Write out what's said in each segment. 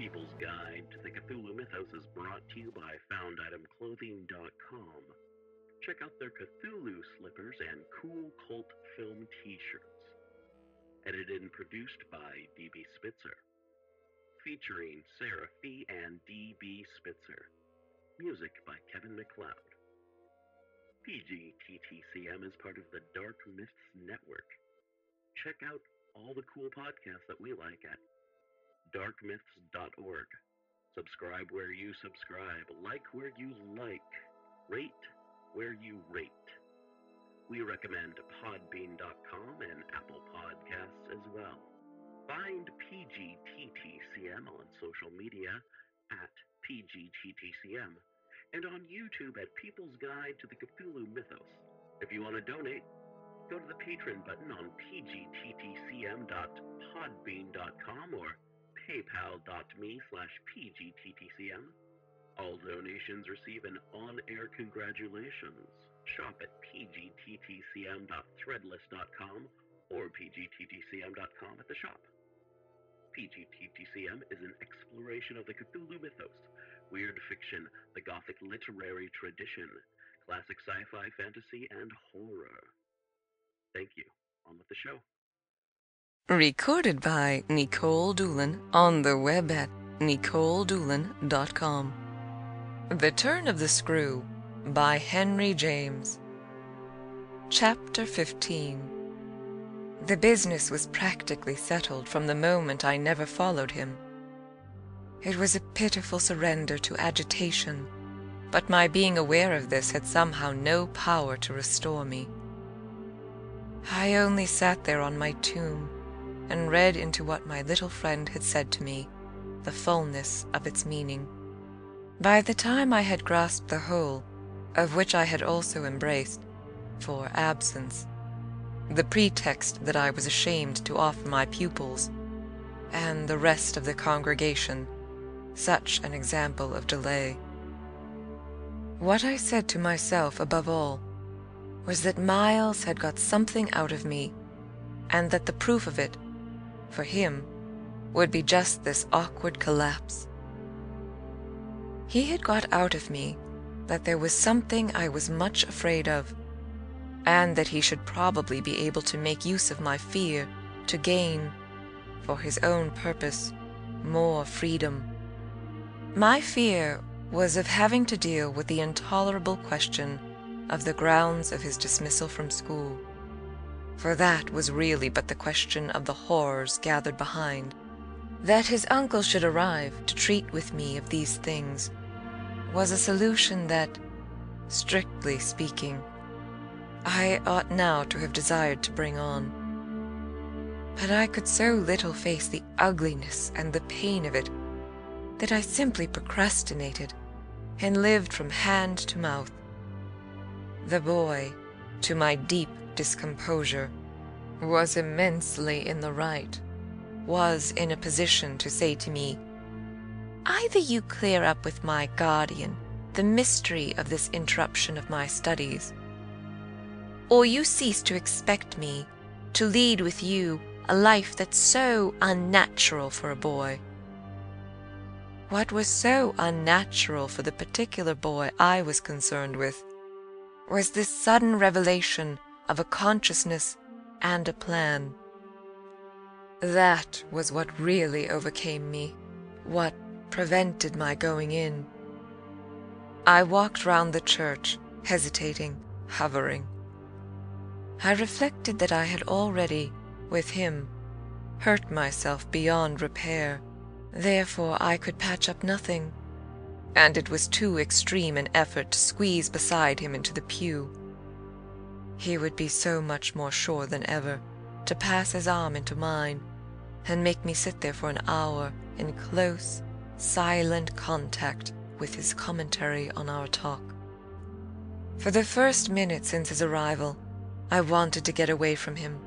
People's Guide to the Cthulhu Mythos is brought to you by founditemclothing.com. Check out their Cthulhu slippers and cool cult film t-shirts. Edited and produced by D.B. Spitzer. Featuring Sarah Fee and D.B. Spitzer. Music by Kevin MacLeod. PGTTCM is part of the Dark Myths Network. Check out all the cool podcasts that we like at Darkmyths.org. Subscribe where you subscribe. Like where you like. Rate where you rate. We recommend Podbean.com and Apple Podcasts as well. Find PGTTCM on social media at PGTTCM and on YouTube at People's Guide to the Cthulhu Mythos. If you want to donate, go to the Patreon button on pgttcm.podbean.com or PayPal.me/pgttcm. All donations receive an on-air congratulations. Shop at pgttcm.threadless.com or pgttcm.com at the shop. PGTTCM is an exploration of the Cthulhu mythos, weird fiction, the Gothic literary tradition, classic sci-fi, fantasy, and horror. Thank you. On with the show. Recorded by Nikolle Doolin on the web at NikolleDoolin.com. The Turn of the Screw by Henry James. Chapter 15. The business was practically settled from the moment I never followed him. It was a pitiful surrender to agitation, but my being aware of this had somehow no power to restore me. I only sat there on my tomb, and read into what my little friend had said to me, the fullness of its meaning. By the time I had grasped the whole, of which I had also embraced, for absence, the pretext that I was ashamed to offer my pupils, and the rest of the congregation, such an example of delay. What I said to myself above all was that Miles had got something out of me, and that the proof of it, for him, would be just this awkward collapse. He had got out of me that there was something I was much afraid of, and that he should probably be able to make use of my fear to gain, for his own purpose, more freedom. My fear was of having to deal with the intolerable question of the grounds of his dismissal from school. For that was really but the question of the horrors gathered behind. That his uncle should arrive to treat with me of these things was a solution that, strictly speaking, I ought now to have desired to bring on. But I could so little face the ugliness and the pain of it that I simply procrastinated and lived from hand to mouth. The boy, to my deep discomposure, was immensely in the right, was in a position to say to me, "Either you clear up with my guardian the mystery of this interruption of my studies, or you cease to expect me to lead with you a life that's so unnatural for a boy." What was so unnatural for the particular boy I was concerned with was this sudden revelation of a consciousness and a plan. That was what really overcame me, what prevented my going in. I walked round the church, hesitating, hovering. I reflected that I had already, with him, hurt myself beyond repair. Therefore I could patch up nothing, and it was too extreme an effort to squeeze beside him into the pew. He would be so much more sure than ever to pass his arm into mine and make me sit there for an hour in close, silent contact with his commentary on our talk. For the first minute since his arrival, I wanted to get away from him.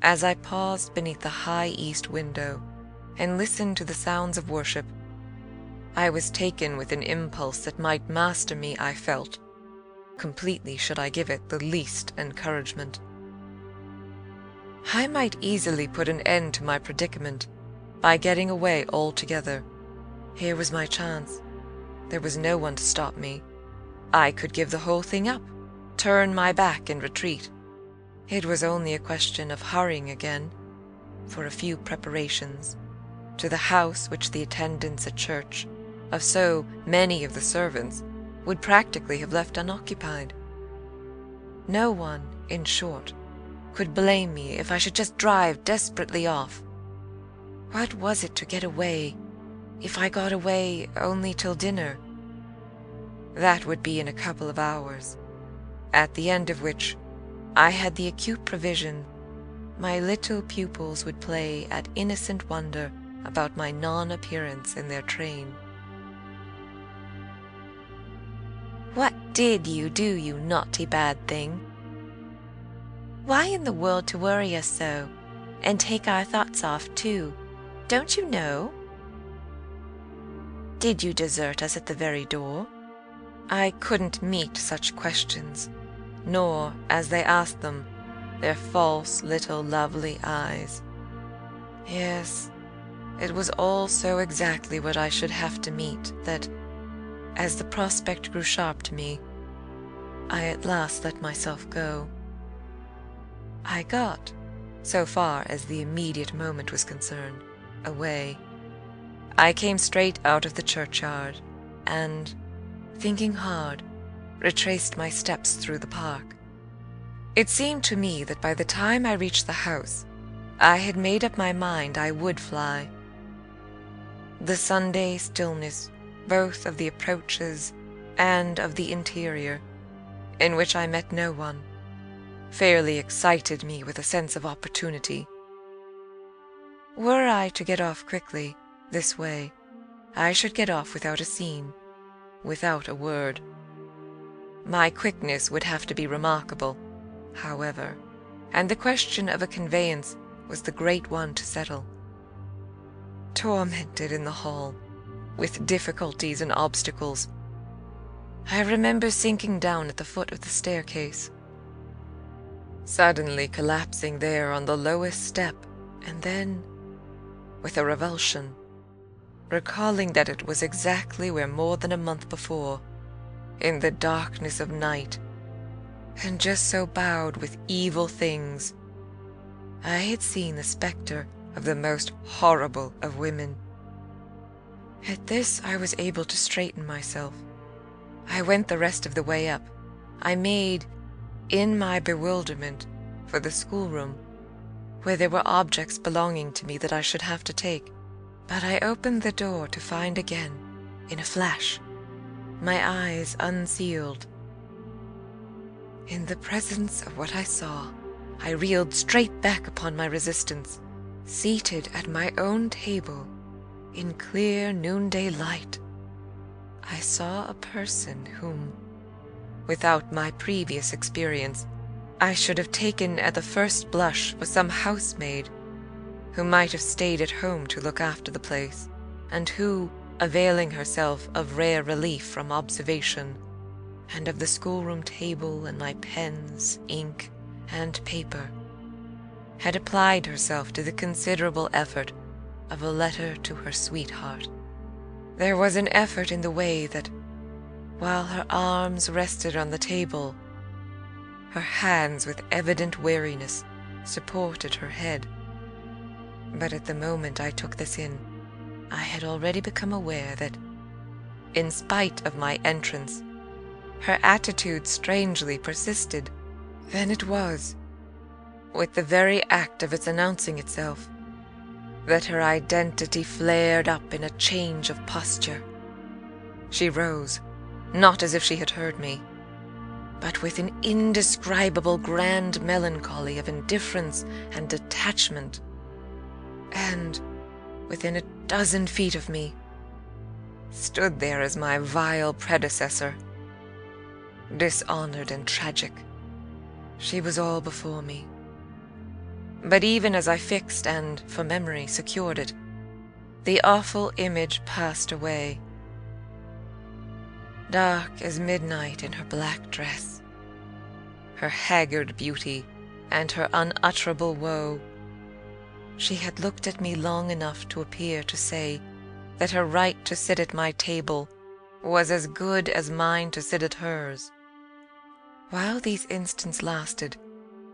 As I paused beneath the high east window and listened to the sounds of worship, I was taken with an impulse that might master me, I felt. Completely should I give it the least encouragement. I might easily put an end to my predicament by getting away altogether. Here was my chance. There was no one to stop me. I could give the whole thing up, turn my back and retreat. It was only a question of hurrying again, for a few preparations, to the house which the attendants at church, of so many of the servants, would practically have left unoccupied. No one, in short, could blame me if I should just drive desperately off. What was it to get away, if I got away only till dinner? That would be in a couple of hours, at the end of which I had the acute prevision my little pupils would play at innocent wonder about my non-appearance in their train. "What did you do, you naughty bad thing? Why in the world to worry us so, and take our thoughts off too? Don't you know? Did you desert us at the very door?" I couldn't meet such questions, nor, as they asked them, their false little lovely eyes. Yes, it was all so exactly what I should have to meet that, as the prospect grew sharp to me, I at last let myself go. I got, so far as the immediate moment was concerned, away. I came straight out of the churchyard, and, thinking hard, retraced my steps through the park. It seemed to me that by the time I reached the house, I had made up my mind I would fly. The Sunday stillness, both of the approaches and of the interior, in which I met no one, fairly excited me with a sense of opportunity. Were I to get off quickly, this way, I should get off without a scene, without a word. My quickness would have to be remarkable, however, and the question of a conveyance was the great one to settle. Tormented in the hall, with difficulties and obstacles, I remember sinking down at the foot of the staircase, suddenly collapsing there on the lowest step, and then, with a revulsion, recalling that it was exactly where more than a month before, in the darkness of night, and just so bowed with evil things, I had seen the spectre of the most horrible of women. At this I was able to straighten myself. I went the rest of the way up. I made, in my bewilderment, for the schoolroom, where there were objects belonging to me that I should have to take, but I opened the door to find again, in a flash, my eyes unsealed. In the presence of what I saw, I reeled straight back upon my resistance, seated at my own table, in clear noonday light. I saw a person whom, without my previous experience, I should have taken at the first blush for some housemaid, who might have stayed at home to look after the place, and who, availing herself of rare relief from observation, and of the schoolroom table and my pens, ink, and paper, had applied herself to the considerable effort of a letter to her sweetheart. There was an effort in the way that, while her arms rested on the table, her hands with evident weariness supported her head. But at the moment I took this in, I had already become aware that, in spite of my entrance, her attitude strangely persisted. Then it was, with the very act of its announcing itself, that her identity flared up in a change of posture. She rose, not as if she had heard me, but with an indescribable grand melancholy of indifference and detachment, and, within a dozen feet of me, stood there as my vile predecessor, dishonored and tragic. She was all before me. But even as I fixed and, for memory, secured it, the awful image passed away. Dark as midnight in her black dress, her haggard beauty and her unutterable woe, she had looked at me long enough to appear to say that her right to sit at my table was as good as mine to sit at hers. While these instants lasted,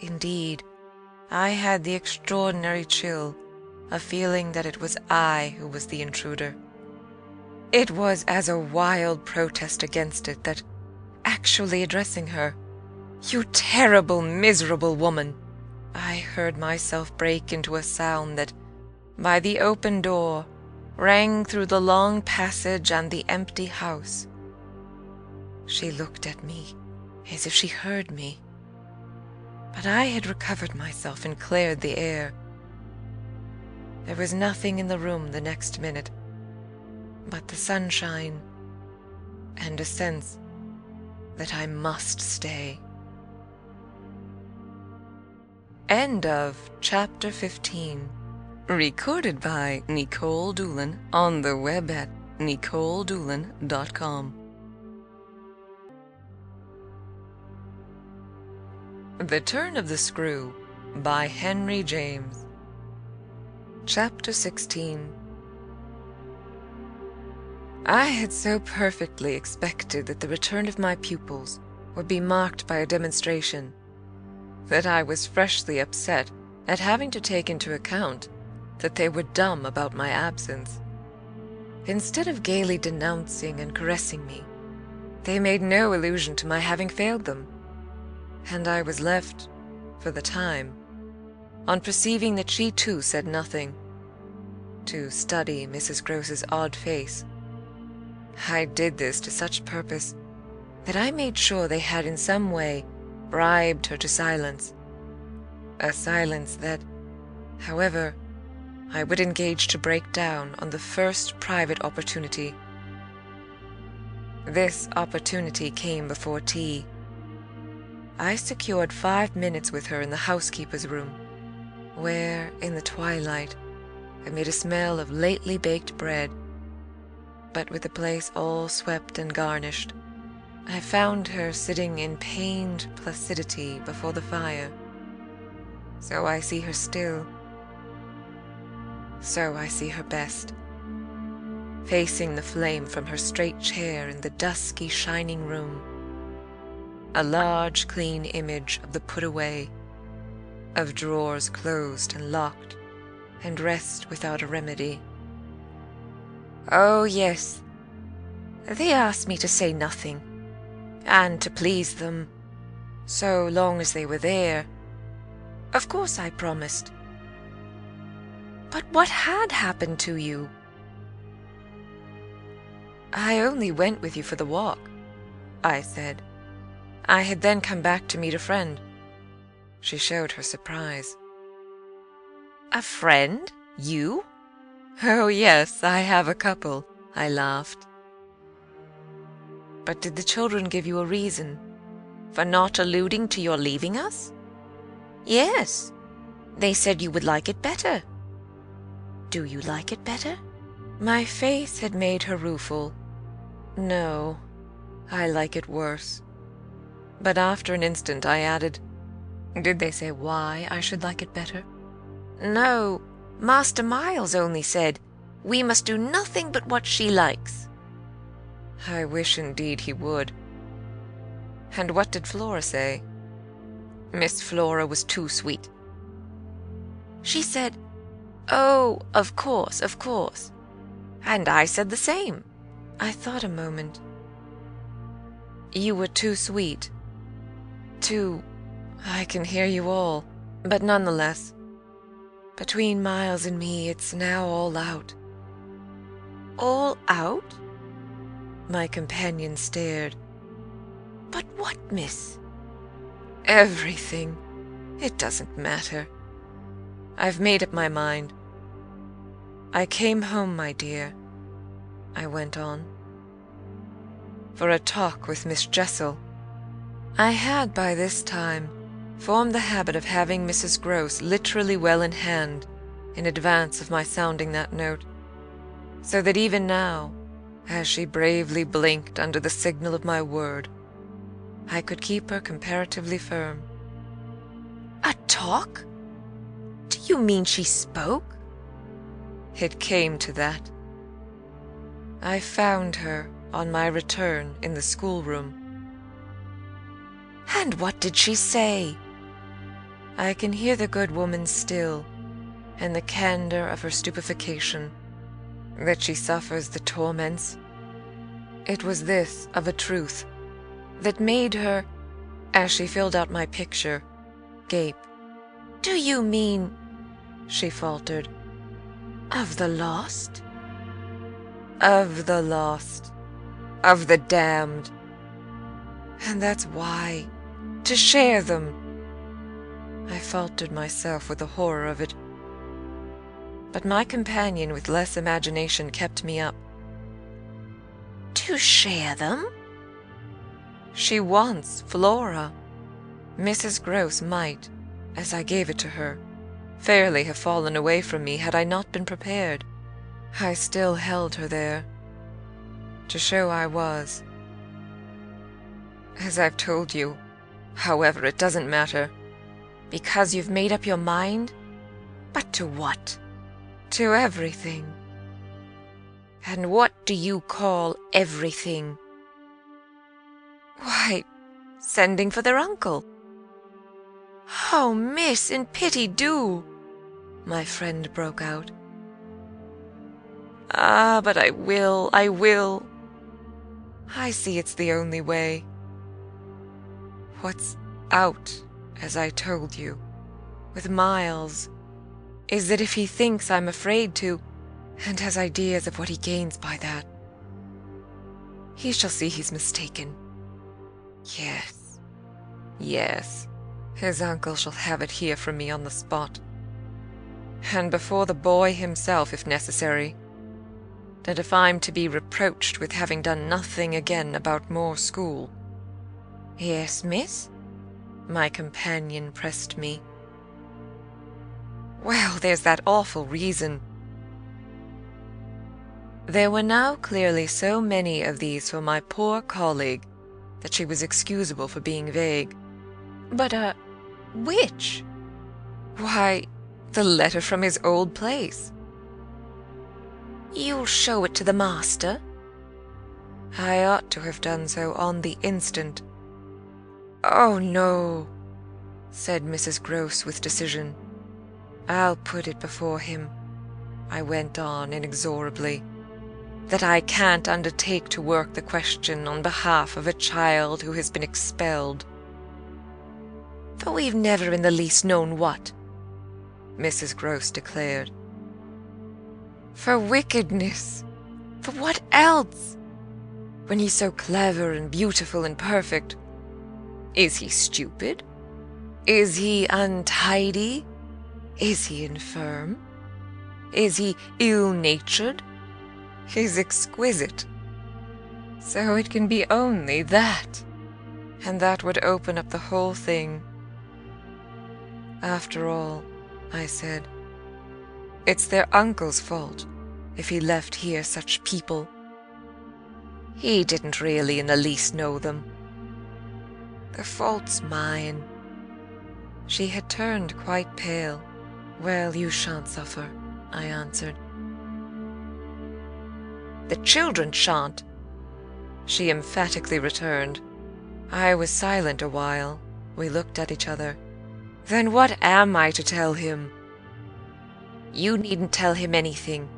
indeed, I had the extraordinary chill of feeling that it was I who was the intruder. It was as a wild protest against it that, actually addressing her, "You terrible, miserable woman," I heard myself break into a sound that, by the open door, rang through the long passage and the empty house. She looked at me as if she heard me, but I had recovered myself and cleared the air. There was nothing in the room the next minute but the sunshine and a sense that I must stay. End of Chapter 15. Recorded by Nikolle Doolin on the web at NikolleDoolin.com. The Turn of the Screw by Henry James. Chapter 16. I had so perfectly expected that the return of my pupils would be marked by a demonstration that I was freshly upset at having to take into account that they were dumb about my absence. Instead of gaily denouncing and caressing me, they made no allusion to my having failed them, and I was left, for the time, on perceiving that she too said nothing, to study Mrs. Grose's odd face. I did this to such purpose that I made sure they had in some way bribed her to silence, a silence that, however, I would engage to break down on the first private opportunity. This opportunity came before tea. I secured 5 minutes with her in the housekeeper's room, where, in the twilight, amid a smell of lately baked bread, but with the place all swept and garnished, I found her sitting in pained placidity before the fire. So I see her still. So I see her best, facing the flame from her straight chair in the dusky, shining room, a large, clean image of the put-away, of drawers closed and locked, and rest without a remedy. Oh, yes, they asked me to say nothing, and to please them, so long as they were there. Of course I promised. But what had happened to you? I only went with you for the walk, I said. I had then come back to meet a friend. She showed her surprise. A friend? You? Oh, yes, I have a couple, I laughed. But did the children give you a reason for not alluding to your leaving us? Yes, they said you would like it better. Do you like it better? My face had made her rueful. No, I like it worse. But after an instant I added, did they say why I should like it better? No, Master Miles only said, we must do nothing but what she likes. I wish indeed he would. And what did Flora say? Miss Flora was too sweet. She said, oh, of course, of course. And I said the same. I thought a moment. You were too sweet. Too, I can hear you all, but nonetheless, between Miles and me, it's now all out. All out? My companion stared. But what, miss? Everything. It doesn't matter. I've made up my mind. I came home, my dear, I went on, for a talk with Miss Jessel. I had by this time formed the habit of having Mrs. Grose literally well in hand in advance of my sounding that note, so that even now, as she bravely blinked under the signal of my word, I could keep her comparatively firm. A talk? do you mean she spoke? It came to that. I found her on my return in the schoolroom. And what did she say? I can hear the good woman still, and the candor of her stupefaction, that she suffers the torments. It was this, of a truth, that made her, as she filled out my picture, gape. "Do you mean," she faltered, "of the lost?" "Of the lost, of the damned. And that's why, to share them." I faltered myself with the horror of it. But my companion with less imagination kept me up. "To share them?" "She wants Flora." Mrs. Grose might, as I gave it to her, fairly have fallen away from me had I not been prepared. I still held her there, to show I was. "As I've told you, however, it doesn't matter." "Because you've made up your mind? But to what?" "To everything." "And what do you call everything?" "Why, sending for their uncle." "Oh, miss, in pity do!" my friend broke out. "Ah, but I will. I see it's the only way. What's out, as I told you, with Miles, is that if he thinks I'm afraid to, and has ideas of what he gains by that, he shall see he's mistaken. Yes, his uncle shall have it here from me on the spot, and before the boy himself, if necessary, that if I'm to be reproached with having done nothing again about more school." "Yes, miss?" my companion pressed me. "Well, there's that awful reason." There were now clearly so many of these for my poor colleague that she was excusable for being vague. "But, which?" "Why, the letter from his old place." "You'll show it to the master?" I ought to have done so on the instant. "Oh, no," said Mrs. Grose with decision. "I'll put it before him," I went on inexorably, "that I can't undertake to work the question on behalf of a child who has been expelled." "For we've never in the least known what," Mrs. Grose declared. "For wickedness. For what else? When he's so clever and beautiful and perfect, is he stupid? Is he untidy? Is he infirm? Is he ill-natured? He's exquisite. So it can be only that, and that would open up the whole thing." "After all," I said, "it's their uncle's fault if he left here such people. He didn't really in the least know them. The fault's mine." She had turned quite pale. "Well, you shan't suffer," I answered. "The children shan't," she emphatically returned. I was silent a while. We looked at each other. "Then what am I to tell him?" "You needn't tell him anything.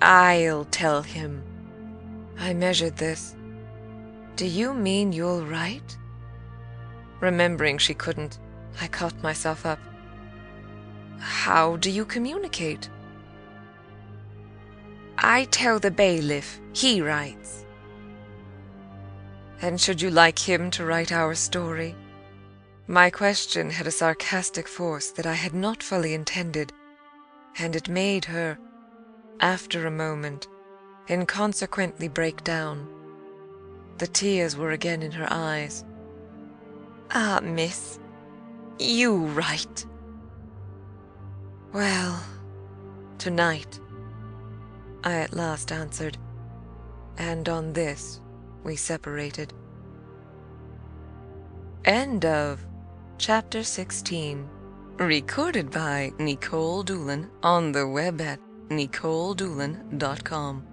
I'll tell him." I measured this. "Do you mean you'll write?" Remembering she couldn't, I caught myself up. "How do you communicate?" "I tell the bailiff. He writes." "And should you like him to write our story?" My question had a sarcastic force that I had not fully intended, and it made her, after a moment, inconsequently break down. The tears were again in her eyes. "Ah, miss, you write." "Well, tonight," I at last answered, and on this we separated. End of Chapter 16. Recorded by Nikolle Doolin on the web at NikolleDoolin.com.